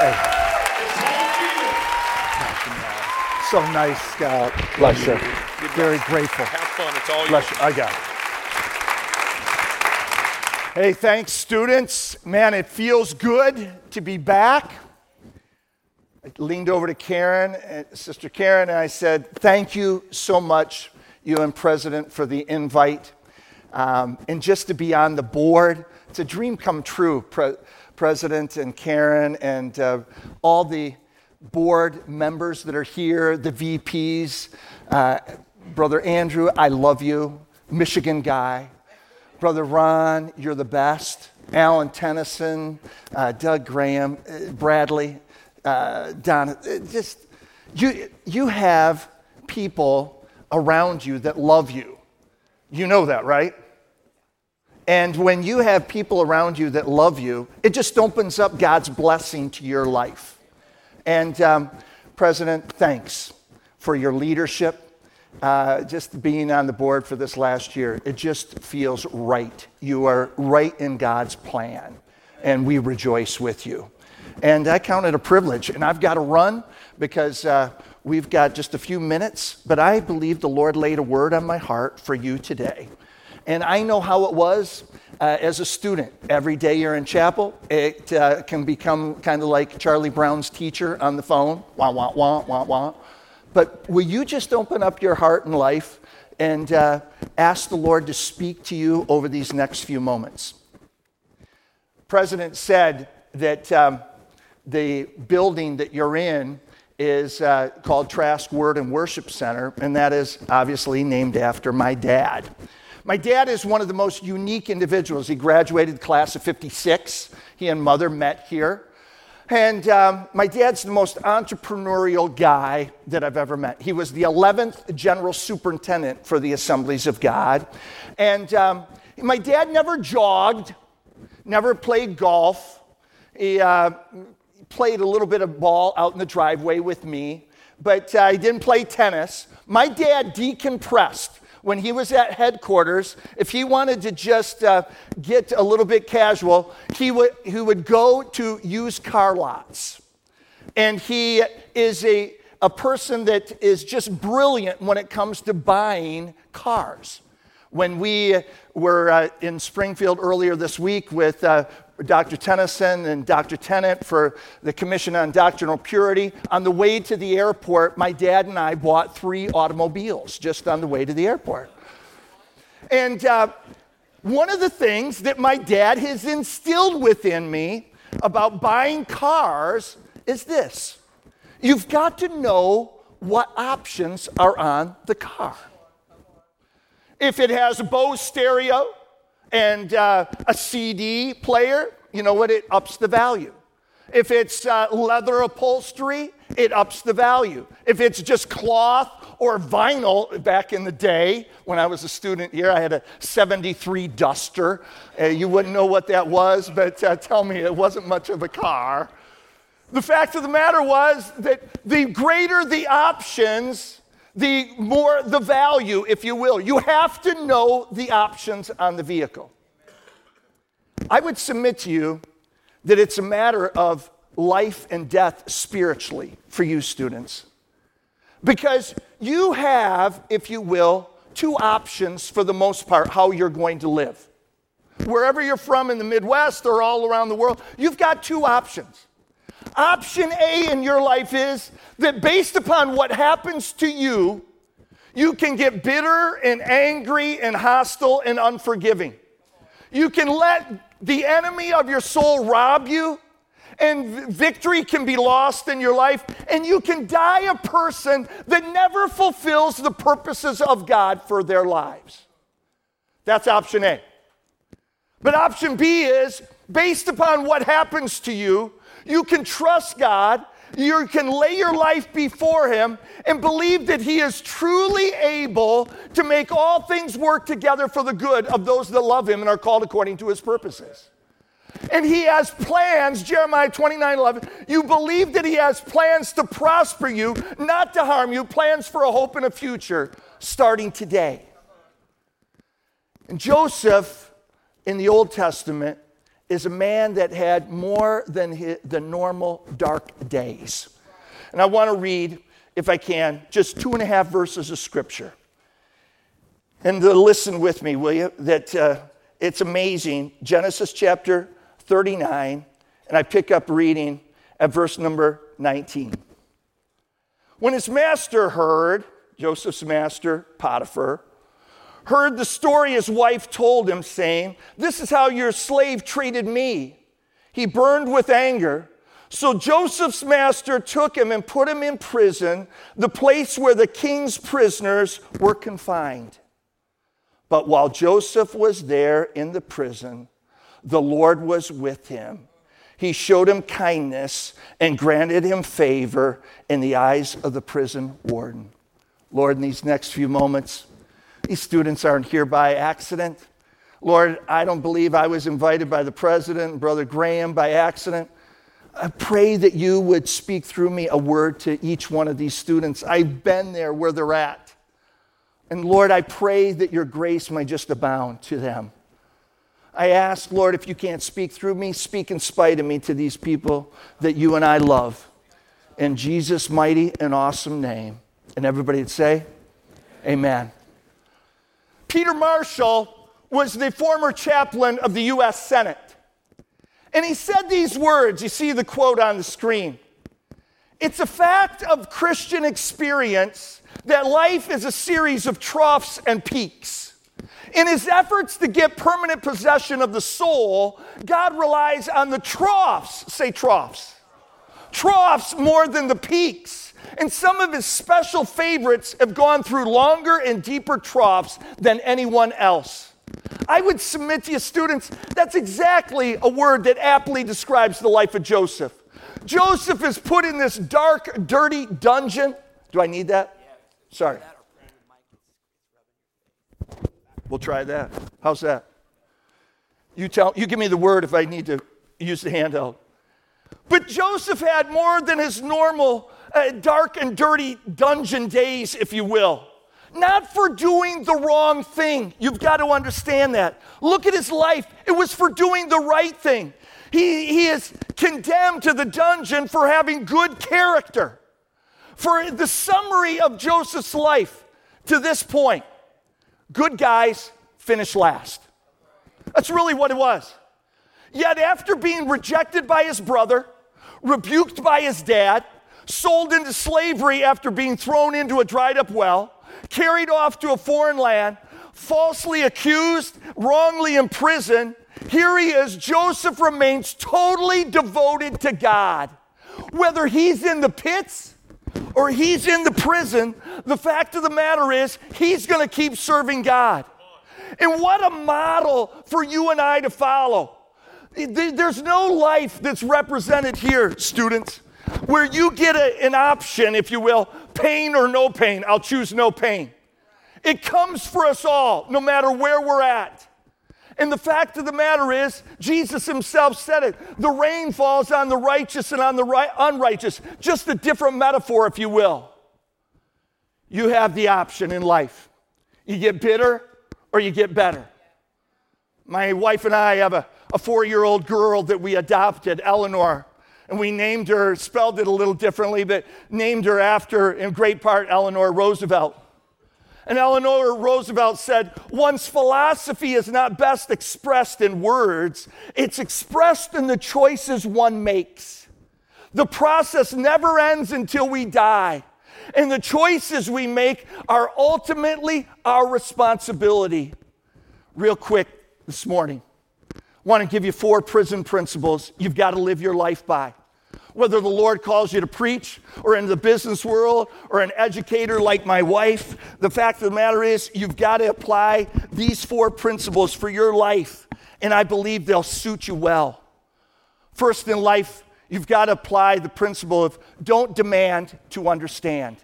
Hey. So nice. Bless you. Very grateful. Have fun. It's all yours. I got it. Hey, thanks, students. Man, it feels good to be back. I leaned over to Karen, Sister Karen, and I said, thank you so much, you and President, for the invite. And just to be on the board, it's a dream come true, President and Karen and all the board members that are here, the VPs. Brother Andrew, I love you, Michigan guy. Brother Ron, you're the best. Alan Tennyson, Doug Graham, Bradley, Donna. Just you have people around you that love you. You know that, right? And when you have people around you that love you, it just opens up God's blessing to your life. And President, thanks for your leadership. Just being on the board for this last year, it just feels right. You are right in God's plan, and we rejoice with you. And I count it a privilege, and I've got to run because we've got just a few minutes, but I believe the Lord laid a word on my heart for you today. And I know how it was as a student. Every day you're in chapel, it can become kind of like Charlie Brown's teacher on the phone, wah, wah, wah, wah, wah. But will you just open up your heart and life and ask the Lord to speak to you over these next few moments? The president said that the building that you're in is called Trask Word and Worship Center, and that is obviously named after my dad. My dad is one of the most unique individuals. He graduated class of 1956. He and mother met here. And my dad's the most entrepreneurial guy that I've ever met. He was the 11th General Superintendent for the Assemblies of God. And my dad never jogged, never played golf. He played a little bit of ball out in the driveway with me, but he didn't play tennis. My dad decompressed. When he was at headquarters, if he wanted to just get a little bit casual, he would go to used car lots. And he is a person that is just brilliant when it comes to buying cars. When we were in Springfield earlier this week with Dr. Tennyson and Dr. Tennant for the Commission on Doctrinal Purity. On the way to the airport, my dad and I bought 3 automobiles just on the way to the airport. And one of the things that my dad has instilled within me about buying cars is this. You've got to know what options are on the car. If it has a Bose stereo, and a CD player, you know what, it ups the value. If it's leather upholstery, it ups the value. If it's just cloth or vinyl, back in the day, when I was a student here, I had a 73 Duster. You wouldn't know what that was, but tell me, it wasn't much of a car. The fact of the matter was that the greater the options, the more the value, if you will. You have to know the options on the vehicle. I would submit to you that it's a matter of life and death spiritually for you students. Because you have, if you will, 2 options for the most part how you're going to live. Wherever you're from in the Midwest or all around the world, you've got 2 options. Option A in your life is that based upon what happens to you, you can get bitter and angry and hostile and unforgiving. You can let the enemy of your soul rob you, and victory can be lost in your life, and you can die a person that never fulfills the purposes of God for their lives. That's option A. But option B is, based upon what happens to you, you can trust God, you can lay your life before Him and believe that He is truly able to make all things work together for the good of those that love Him and are called according to His purposes. And He has plans, Jeremiah 29:11. You believe that He has plans to prosper you, not to harm you, plans for a hope and a future starting today. And Joseph in the Old Testament is a man that had more than the normal dark days. And I want to read, if I can, just 2.5 verses of scripture. And listen with me, will you? That it's amazing. Genesis chapter 39, and I pick up reading at verse number 19. When his master heard, Joseph's master, Potiphar, heard the story his wife told him, saying, "This is how your slave treated me," he burned with anger. So Joseph's master took him and put him in prison, the place where the king's prisoners were confined. But while Joseph was there in the prison, the Lord was with him. He showed him kindness and granted him favor in the eyes of the prison warden. Lord, in these next few moments, these students aren't here by accident. Lord, I don't believe I was invited by the president and Brother Graham by accident. I pray that you would speak through me a word to each one of these students. I've been there where they're at. And Lord, I pray that your grace might just abound to them. I ask, Lord, if you can't speak through me, speak in spite of me to these people that you and I love. In Jesus' mighty and awesome name. And everybody would say, amen. Peter Marshall was the former chaplain of the U.S. Senate. And he said these words. You see the quote on the screen. "It's a fact of Christian experience that life is a series of troughs and peaks. In his efforts to get permanent possession of the soul, God relies on the troughs," say troughs, "troughs more than the peaks. And some of his special favorites have gone through longer and deeper troughs than anyone else." I would submit to you, students, that's exactly a word that aptly describes the life of Joseph. Joseph is put in this dark, dirty dungeon. Do I need that? Sorry. We'll try that. How's that? You give me the word if I need to use the handheld. But Joseph had more than his normal dark and dirty dungeon days, if you will. Not for doing the wrong thing. You've got to understand that. Look at his life. It was for doing the right thing. He is condemned to the dungeon for having good character. For the summary of Joseph's life to this point, good guys finish last. That's really what it was. Yet after being rejected by his brother, rebuked by his dad, sold into slavery after being thrown into a dried-up well, carried off to a foreign land, falsely accused, wrongly imprisoned, here he is. Joseph remains totally devoted to God. Whether he's in the pits or he's in the prison, the fact of the matter is he's going to keep serving God. And what a model for you and I to follow. There's no life that's represented here, students, where you get an option, if you will, pain or no pain. I'll choose no pain. It comes for us all, no matter where we're at. And the fact of the matter is, Jesus himself said it, the rain falls on the righteous and on the unrighteous. Just a different metaphor, if you will. You have the option in life. You get bitter or you get better. My wife and I have a 4-year-old girl that we adopted, Eleanor. And we named her, spelled it a little differently, but named her after, in great part, Eleanor Roosevelt. And Eleanor Roosevelt said, "One's philosophy is not best expressed in words. It's expressed in the choices one makes. The process never ends until we die. And the choices we make are ultimately our responsibility." Real quick this morning, I want to give you 4 prison principles you've got to live your life by. Whether the Lord calls you to preach or in the business world or an educator like my wife, the fact of the matter is you've got to apply these 4 principles for your life, and I believe they'll suit you well. First, in life, you've got to apply the principle of don't demand to understand.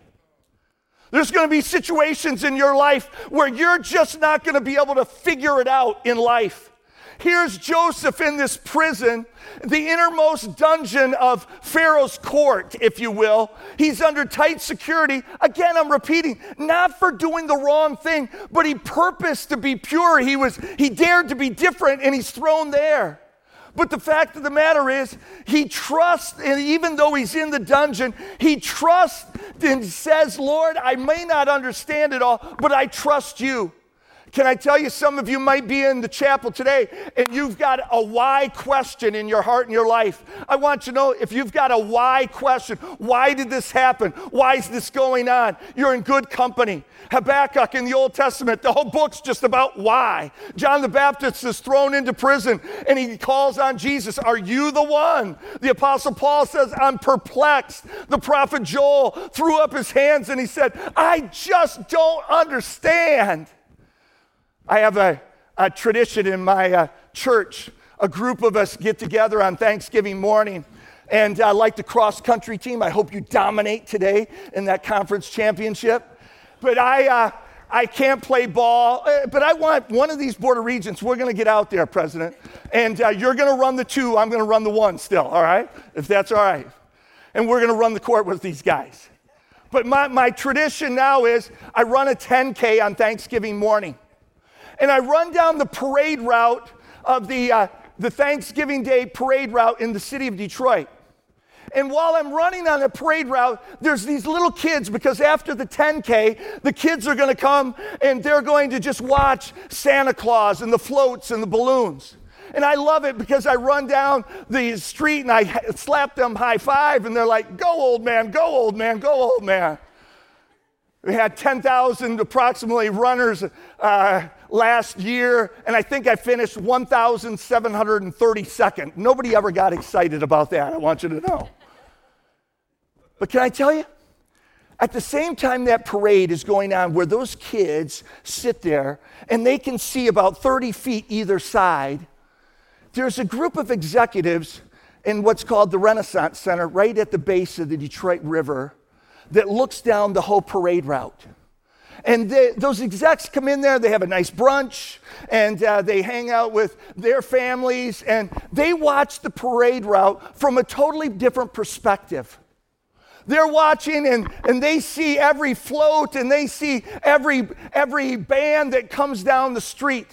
There's going to be situations in your life where you're just not going to be able to figure it out in life. Here's Joseph in this prison, the innermost dungeon of Pharaoh's court, if you will. He's under tight security. Again, I'm repeating, not for doing the wrong thing, but he purposed to be pure. He dared to be different, and he's thrown there. But the fact of the matter is, he trusts, and even though he's in the dungeon, he trusts and says, Lord, I may not understand it all, but I trust you. Can I tell you, some of you might be in the chapel today and you've got a why question in your heart and your life. I want you to know, if you've got a why question, why did this happen? Why is this going on? You're in good company. Habakkuk in the Old Testament, the whole book's just about why. John the Baptist is thrown into prison and he calls on Jesus, are you the one? The Apostle Paul says, I'm perplexed. The prophet Joel threw up his hands and he said, I just don't understand. I have a tradition in my church. A group of us get together on Thanksgiving morning. And like the cross-country team, I hope you dominate today in that conference championship. But I can't play ball. But I want one of these Board of Regents. We're going to get out there, President. And you're going to run the 2. I'm going to run the 1 still, all right? If that's all right. And we're going to run the court with these guys. But my tradition now is I run a 10K on Thanksgiving morning. And I run down the parade route of the Thanksgiving Day parade route in the city of Detroit. And while I'm running on the parade route, there's these little kids, because after the 10K, the kids are going to come and they're going to just watch Santa Claus and the floats and the balloons. And I love it because I run down the street and I slap them high five and they're like, go old man, go old man, go old man. We had 10,000 approximately runners last year, and I think I finished 1,732nd. Nobody ever got excited about that, I want you to know. But can I tell you? At the same time that parade is going on, where those kids sit there and they can see about 30 feet either side, there's a group of executives in what's called the Renaissance Center right at the base of the Detroit River that looks down the whole parade route. And those execs come in there, they have a nice brunch, and they hang out with their families, and they watch the parade route from a totally different perspective. They're watching and they see every float, and they see every band that comes down the street.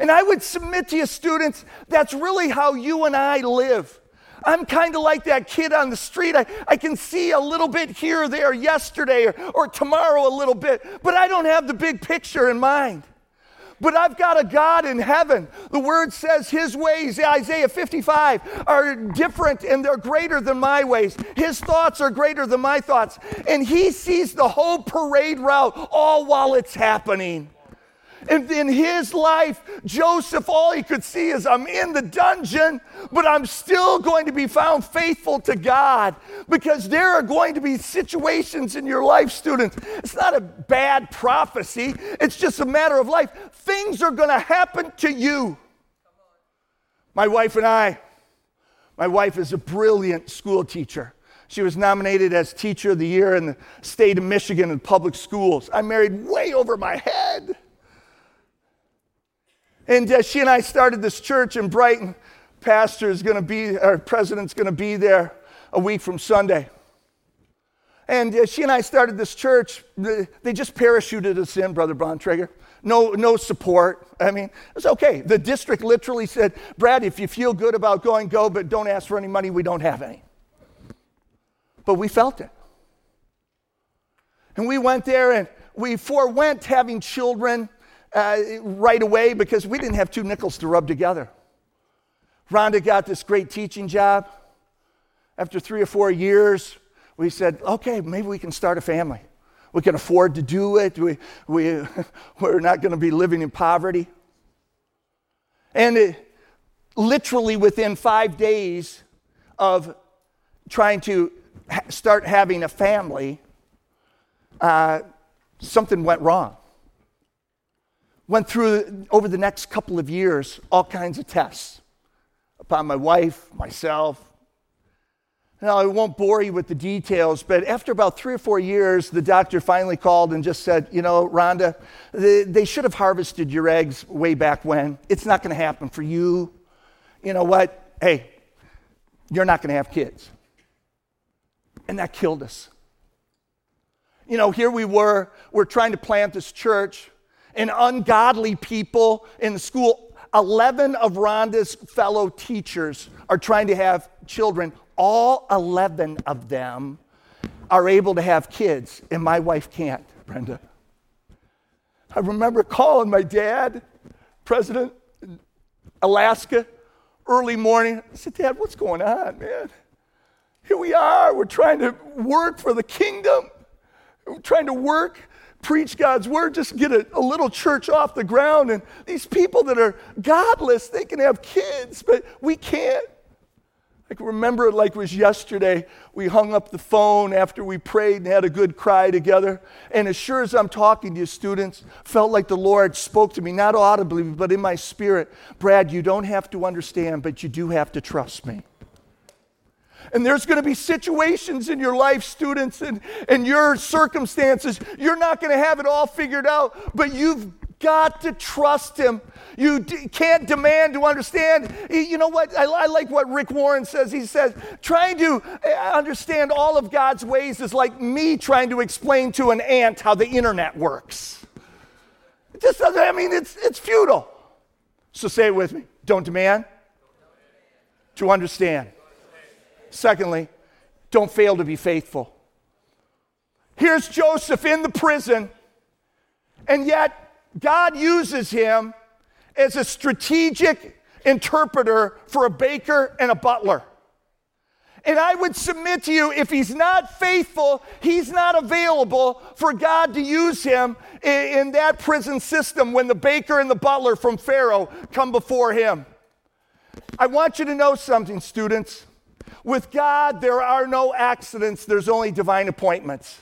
And I would submit to you, students, that's really how you and I live. I'm kind of like that kid on the street. I can see a little bit here or there yesterday or tomorrow a little bit, but I don't have the big picture in mind. But I've got a God in heaven. The word says his ways, Isaiah 55, are different and they're greater than my ways. His thoughts are greater than my thoughts. And he sees the whole parade route all while it's happening. And in his life, Joseph, all he could see is, I'm in the dungeon, but I'm still going to be found faithful to God, because there are going to be situations in your life, students. It's not a bad prophecy. It's just a matter of life. Things are going to happen to you. My wife and I, my wife is a brilliant school teacher. She was nominated as Teacher of the Year in the state of Michigan in public schools. I married way over my head. And she and I started this church in Brighton. President's going to be there a week from Sunday. And she and I started this church. They just parachuted us in, Brother Bontrager. No support. I mean, it's okay. The district literally said, Brad, if you feel good about going, go, but don't ask for any money. We don't have any. But we felt it. And we went there and we forewent having children right away, because we didn't have 2 nickels to rub together. Rhonda got this great teaching job. After 3 or 4 years, we said, okay, maybe we can start a family. We can afford to do it. We're not going to be living in poverty. And literally within 5 days of trying to start having a family, something went wrong. Went through, over the next couple of years, all kinds of tests upon my wife, myself. Now, I won't bore you with the details, but after about 3 or 4 years, the doctor finally called and just said, you know, Rhonda, they should have harvested your eggs way back when. It's not going to happen for you. You know what? Hey, you're not going to have kids. And that killed us. You know, here we were, we're trying to plant this church, and ungodly people in the school 11 of Rhonda's fellow teachers are trying to have children. All 11 of them are able to have kids, and my wife can't, Brenda. I remember calling my dad, president, Alaska, early morning. I said, Dad, what's going on, man? Here we are. We're trying to work for the kingdom. We're trying to work, preach God's word, just get a little church off the ground. And these people that are godless, they can have kids, but we can't. I can remember it like it was yesterday. We hung up the phone after we prayed and had a good cry together. And as sure as I'm talking to you, students, felt like the Lord spoke to me, not audibly, but in my spirit. Brad, you don't have to understand, but you do have to trust me. And there's going to be situations in your life, students, and your circumstances. You're not going to have it all figured out, but you've got to trust him. You can't demand to understand. You know what? I like what Rick Warren says. He says, trying to understand all of God's ways is like me trying to explain to an ant how the internet works. It just doesn't, I mean, it's futile. So say it with me. Don't demand to understand. Secondly, don't fail to be faithful. Here's Joseph in the prison, and yet God uses him as a strategic interpreter for a baker and a butler. And I would submit to you, if he's not faithful, he's not available for God to use him in that prison system when the baker and the butler from Pharaoh come before him. I want you to know something, students. With God, there are no accidents. There's only divine appointments.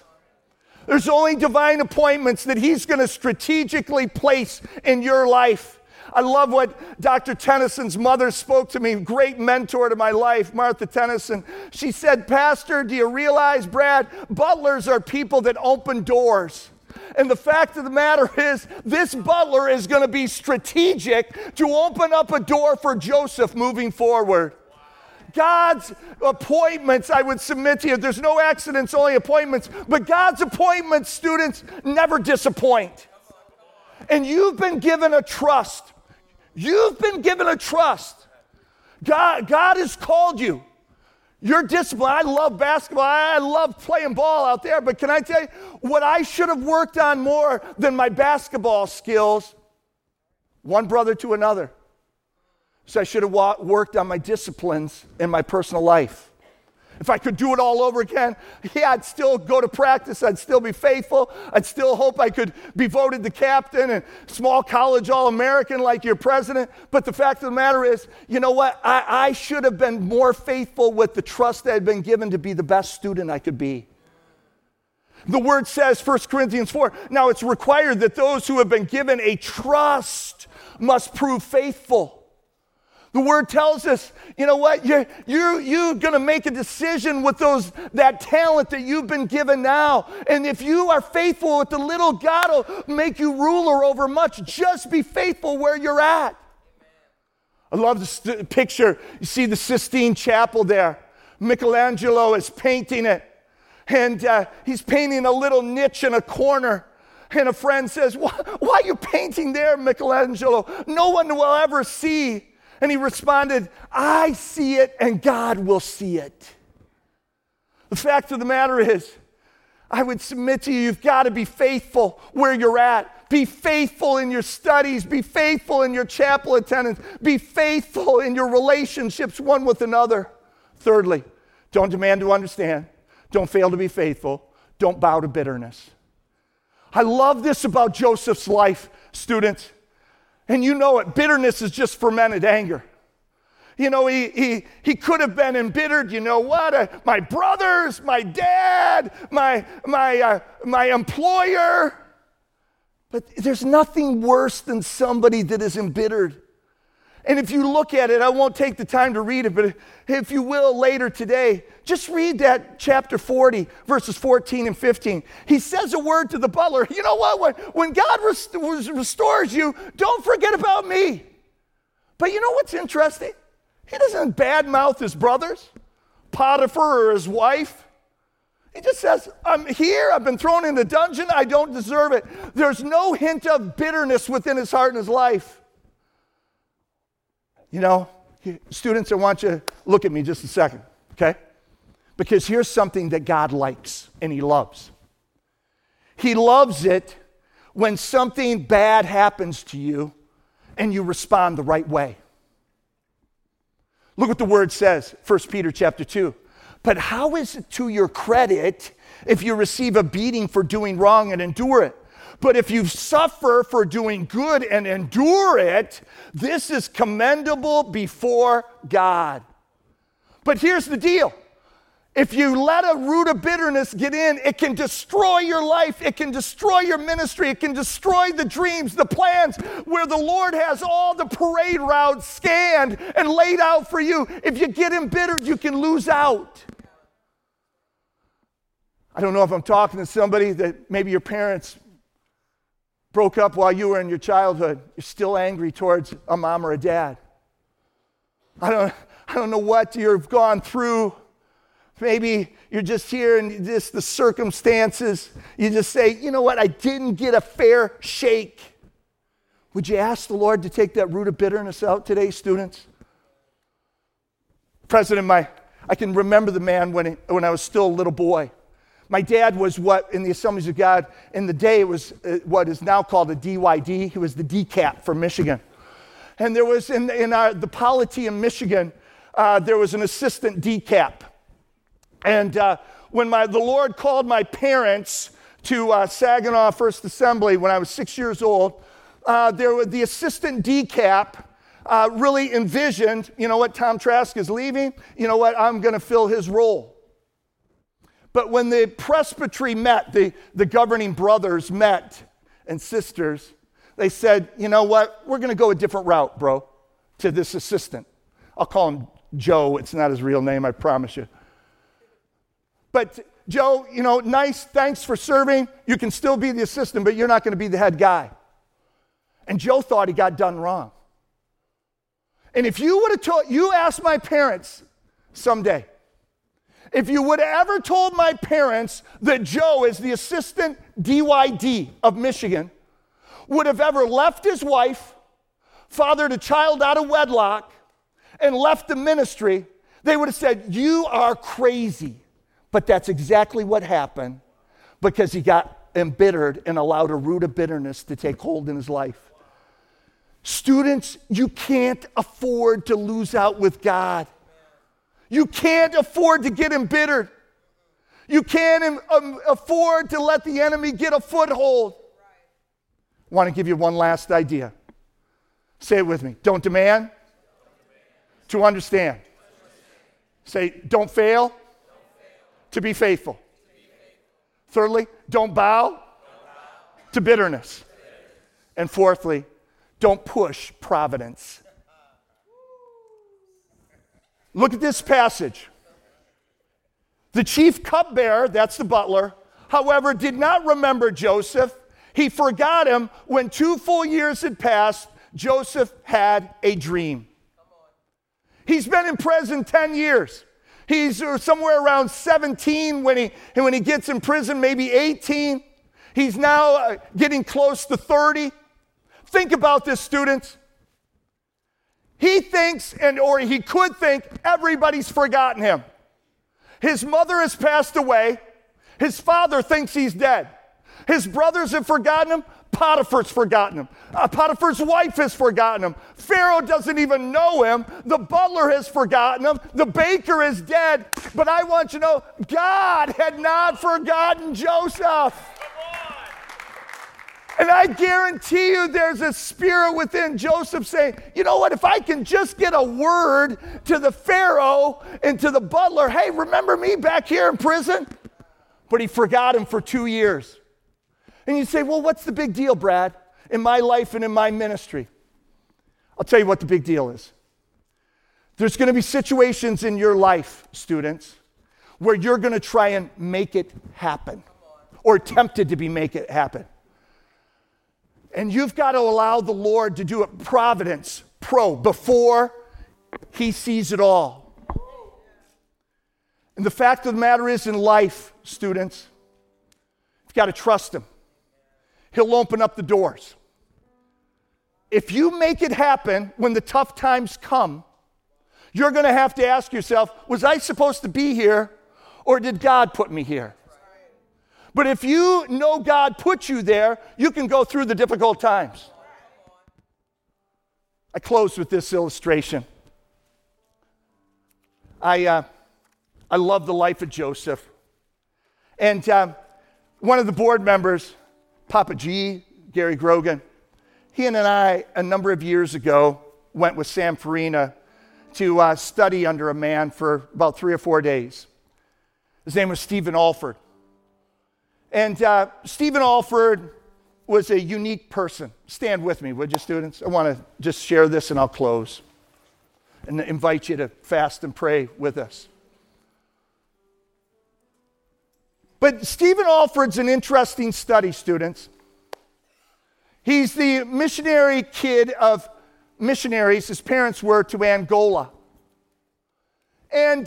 There's only divine appointments that he's going to strategically place in your life. I love what Dr. Tennyson's mother spoke to me, great mentor to my life, Martha Tennyson. She said, Pastor, do you realize, Brad, butlers are people that open doors. And the fact of the matter is, this butler is going to be strategic to open up a door for Joseph moving forward. God's appointments, I would submit to you, there's no accidents, only appointments. But God's appointments, students, never disappoint. And you've been given a trust. You've been given a trust. God has called you. You're disciplined. I love basketball. I love playing ball out there. But can I tell you, what I should have worked on more than my basketball skills, one brother to another. So I should have worked on my disciplines in my personal life. If I could do it all over again, yeah, I'd still go to practice. I'd still be faithful. I'd still hope I could be voted the captain and small college All-American like your president. But the fact of the matter is, you know what? I should have been more faithful with the trust that had been given to be the best student I could be. The word says, 1 Corinthians 4, now it's required that those who have been given a trust must prove faithful. The word tells us, you know what, you're going to make a decision with that talent that you've been given now. And if you are faithful with the little, God will make you ruler over much. Just be faithful where you're at. I love this picture. You see the Sistine Chapel there. Michelangelo is painting it. And he's painting a little niche in a corner. And a friend says, why are you painting there, Michelangelo? No one will ever see. And he responded, I see it and God will see it. The fact of the matter is, I would submit to you, you've got to be faithful where you're at. Be faithful in your studies. Be faithful in your chapel attendance. Be faithful in your relationships one with another. Thirdly, don't demand to understand. Don't fail to be faithful. Don't bow to bitterness. I love this about Joseph's life, students. And you know it, bitterness is just fermented anger. You know, he could have been embittered. You know what? My brothers, my dad, my employer. But there's nothing worse than somebody that is embittered. And if you look at it, I won't take the time to read it, but if you will later today, just read that chapter 40, verses 14 and 15. He says a word to the butler. You know what? When God restores you, don't forget about me. But you know what's interesting? He doesn't badmouth his brothers, Potiphar or his wife. He just says, I'm here, I've been thrown in a dungeon, I don't deserve it. There's no hint of bitterness within his heart and his life. You know, students, I want you to look at me just a second, okay? Because here's something that God likes and he loves. He loves it when something bad happens to you and you respond the right way. Look what the word says, 1 Peter chapter 2. But how is it to your credit if you receive a beating for doing wrong and endure it? But if you suffer for doing good and endure it, this is commendable before God. But here's the deal. If you let a root of bitterness get in, it can destroy your life. It can destroy your ministry. It can destroy the dreams, the plans, where the Lord has all the parade routes scanned and laid out for you. If you get embittered, you can lose out. I don't know if I'm talking to somebody that maybe your parents broke up while you were in your childhood. You're still angry towards a mom or a dad. I don't know what you've gone through. Maybe you're just here and just the circumstances, you just say, you know what, I didn't get a fair shake. Would you ask the Lord to take that root of bitterness out today, students? President, I can remember the man when I was still a little boy. My dad was what, in the Assemblies of God, in the day it was what is now called a DYD. He was the DCAP from Michigan. And there was, in the polity in Michigan, there was an assistant DCAP. And when the Lord called my parents to Saginaw First Assembly when I was 6 years old, the assistant DCAP really envisioned, you know what, Tom Trask is leaving. You know what, I'm going to fill his role. But when the presbytery met, the governing brothers met and sisters, they said, you know what, we're going to go a different route, bro, to this assistant. I'll call him Joe. It's not his real name, I promise you. But Joe, you know, nice, thanks for serving. You can still be the assistant, but you're not going to be the head guy. And Joe thought he got done wrong. And if you would have asked my parents someday, if you would have ever told my parents that Joe is the assistant DYD of Michigan, would have ever left his wife, fathered a child out of wedlock, and left the ministry, they would have said, you are crazy. But that's exactly what happened because he got embittered and allowed a root of bitterness to take hold in his life. Students, you can't afford to lose out with God. You can't afford to get embittered. You can't afford to let the enemy get a foothold. I want to give you one last idea. Say it with me. Don't demand. To understand. Say, don't fail. To be faithful. Thirdly, don't bow to bitterness. And fourthly, don't push providence. Look at this passage. The chief cupbearer, that's the butler, however, did not remember Joseph. He forgot him. When 2 full years had passed, Joseph had a dream. He's been in prison 10 years. He's somewhere around 17 when he gets in prison, maybe 18. He's now getting close to 30. Think about this, students. He thinks, or he could think, everybody's forgotten him. His mother has passed away. His father thinks he's dead. His brothers have forgotten him. Potiphar's forgotten him. Potiphar's wife has forgotten him. Pharaoh doesn't even know him. The butler has forgotten him. The baker is dead. But I want you to know, God had not forgotten Joseph. And I guarantee you there's a spirit within Joseph saying, you know what, if I can just get a word to the Pharaoh and to the butler, hey, remember me back here in prison? But he forgot him for 2 years. And you say, well, what's the big deal, Brad, in my life and in my ministry? I'll tell you what the big deal is. There's going to be situations in your life, students, where you're going to try and make it happen or tempted to make it happen. And you've got to allow the Lord to do it providence, before he sees it all. And the fact of the matter is in life, students, you've got to trust him. He'll open up the doors. if you make it happen when the tough times come, you're going to have to ask yourself, was I supposed to be here or did God put me here? But if you know God put you there, you can go through the difficult times. I close with this illustration. I love the life of Joseph. And one of the board members, Papa G, Gary Grogan, he and I, a number of years ago, went with Sam Farina to study under a man for about 3 or 4 days. His name was Stephen Olford. And Stephen Olford was a unique person. Stand with me, would you, students? I want to just share this and I'll close and invite you to fast and pray with us. But Stephen Olford's an interesting study, students. He's the missionary kid of missionaries, his parents were, to Angola. And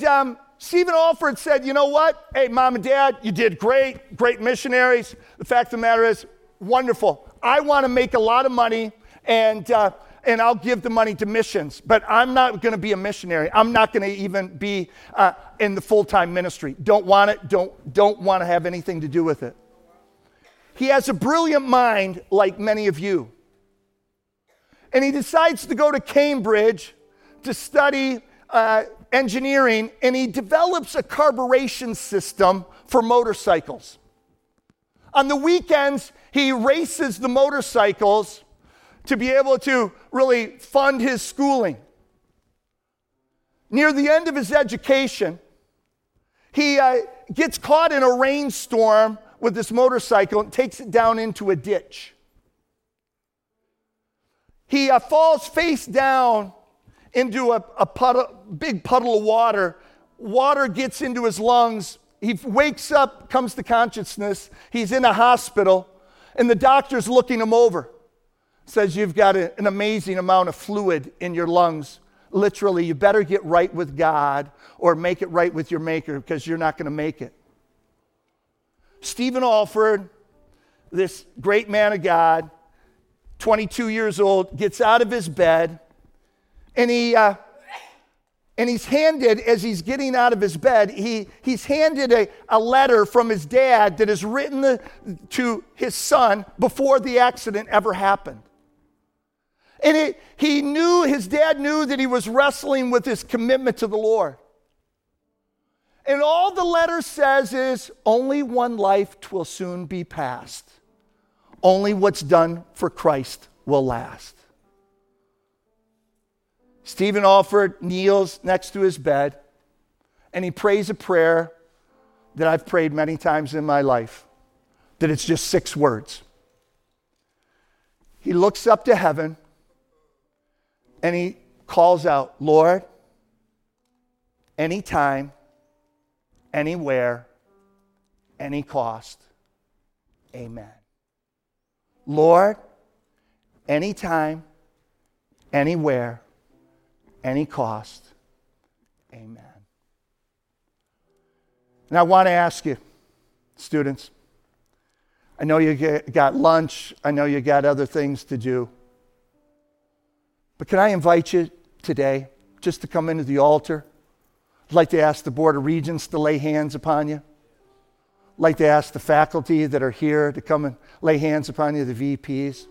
Stephen Olford said, you know what? Hey, Mom and Dad, you did great, great missionaries. The fact of the matter is, wonderful. I want to make a lot of money, and I'll give the money to missions. But I'm not going to be a missionary. I'm not going to even be in the full-time ministry. Don't want it. Don't want to have anything to do with it. He has a brilliant mind, like many of you. And he decides to go to Cambridge to study engineering, and he develops a carburation system for motorcycles. On the weekends, he races the motorcycles to be able to really fund his schooling. Near the end of his education, he gets caught in a rainstorm with this motorcycle and takes it down into a ditch. He falls face down into a big puddle of water. Water gets into his lungs. He wakes up, comes to consciousness. He's in a hospital, and the doctor's looking him over. Says, you've got an amazing amount of fluid in your lungs. Literally, you better get right with God or make it right with your maker because you're not going to make it. Stephen Olford, this great man of God, 22 years old, gets out of his bed, and he's handed, as he's getting out of his bed, he's handed a letter from his dad that is written to his son before the accident ever happened. And his dad knew that he was wrestling with his commitment to the Lord. And all the letter says is, only one life twill soon be past. Only what's done for Christ will last. Stephen Olford kneels next to his bed, and he prays a prayer that I've prayed many times in my life, that it's just 6 words. He looks up to heaven, and he calls out, Lord, anytime, anywhere, any cost, amen. Lord, anytime, anywhere, any cost, amen. And I want to ask you, students, I know you got lunch, I know you got other things to do, but can I invite you today just to come into the altar? I'd like to ask the Board of Regents to lay hands upon you. I'd like to ask the faculty that are here to come and lay hands upon you, the VPs.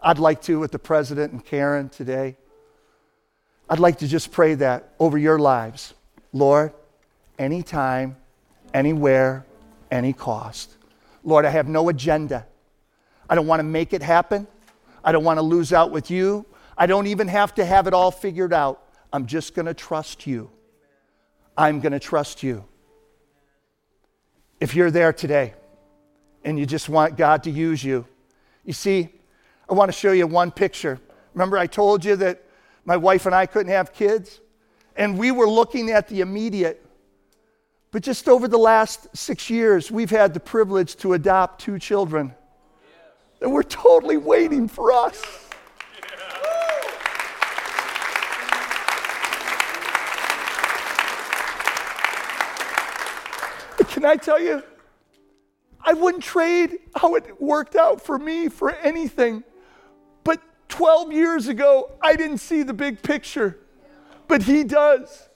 I'd like to with the president and Karen today. I'd like to just pray that over your lives. Lord, anytime, anywhere, any cost. Lord, I have no agenda. I don't want to make it happen. I don't want to lose out with you. I don't even have to have it all figured out. I'm just going to trust you. I'm going to trust you. If you're there today and you just want God to use you. You see, I want to show you one picture. Remember I told you that my wife and I couldn't have kids? And we were looking at the immediate. But just over the last 6 years, we've had the privilege to adopt 2 children that were totally waiting for us. Can I tell you, I wouldn't trade how it worked out for me for anything. But 12 years ago, I didn't see the big picture, but he does.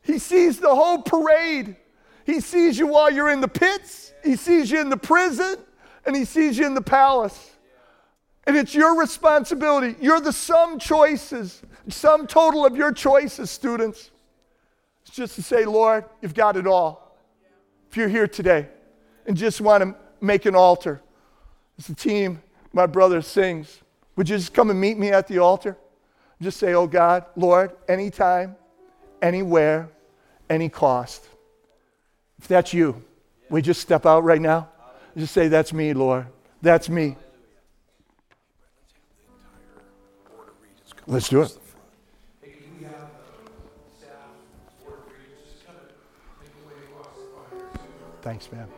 He sees the whole parade. He sees you while you're in the pits. He sees you in the prison, and he sees you in the palace. And it's your responsibility. You're the sum total of your choices, students. It's just to say, Lord, you've got it all. If you're here today and just want to make an altar, as the team, my brother sings, would you just come and meet me at the altar? Just say, oh God, Lord, anytime, anywhere, any cost. If that's you, we just step out right now. Just say, that's me, Lord. That's me. Let's do it. Thanks, man.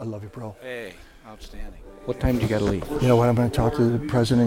I love you, bro. Hey, outstanding. What time do you got to leave? You know what? I'm going to talk to the president.